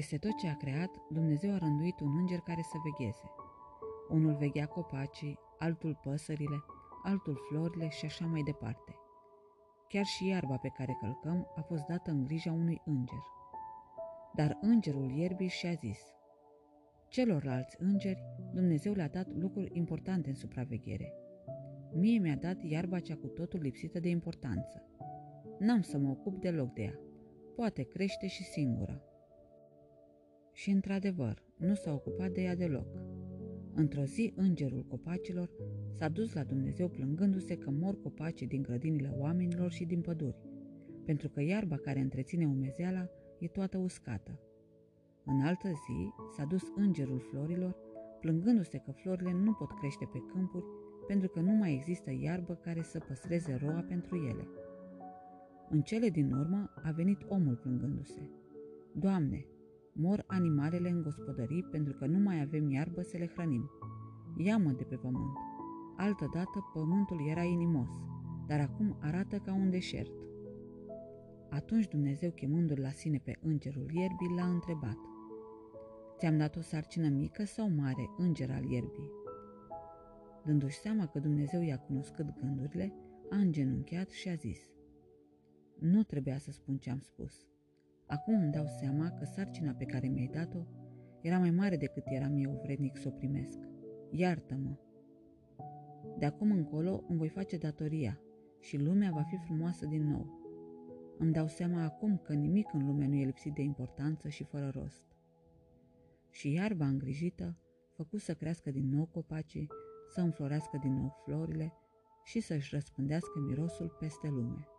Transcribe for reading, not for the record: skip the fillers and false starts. Peste tot ce a creat, Dumnezeu a rânduit un înger care să vegheze. Unul veghea copacii, altul păsările, altul florile și așa mai departe. Chiar și iarba pe care călcăm a fost dată în grija unui înger. Dar îngerul ierbii și-a zis: celorlalți îngeri, Dumnezeu le-a dat lucruri importante în supraveghere. Mie mi-a dat iarba cea cu totul lipsită de importanță. N-am să mă ocup deloc de ea. Poate crește și singură. Și într-adevăr, nu s-a ocupat de ea deloc. Într-o zi, îngerul copacilor s-a dus la Dumnezeu plângându-se că mor copacii din grădinile oamenilor și din păduri, pentru că iarba care întreține umezeala e toată uscată. În altă zi s-a dus îngerul florilor, plângându-se că florile nu pot crește pe câmpuri, pentru că nu mai există iarbă care să păstreze roa pentru ele. În cele din urmă a venit omul plângându-se: Doamne, mor animalele în gospodării pentru că nu mai avem iarbă să le hrănim. Ia-mă de pe pământ. Altădată pământul era inimos, dar acum arată ca un deșert. Atunci Dumnezeu, chemându-l la sine pe îngerul ierbii, l-a întrebat: ți-am dat o sarcină mică sau mare, înger al ierbii? Dându-și seama că Dumnezeu i-a cunoscut gândurile, a îngenunchiat și a zis: nu trebuia să spun ce am spus. Acum îmi dau seama că sarcina pe care mi-ai dat-o era mai mare decât eram eu vrednic să o primesc. Iartă-mă! De acum încolo îmi voi face datoria și lumea va fi frumoasă din nou. Îmi dau seama acum că nimic în lume nu e lipsit de importanță și fără rost. Și iarba îngrijită făcu să crească din nou copacii, să înflorească din nou florile și să-și răspândească mirosul peste lume.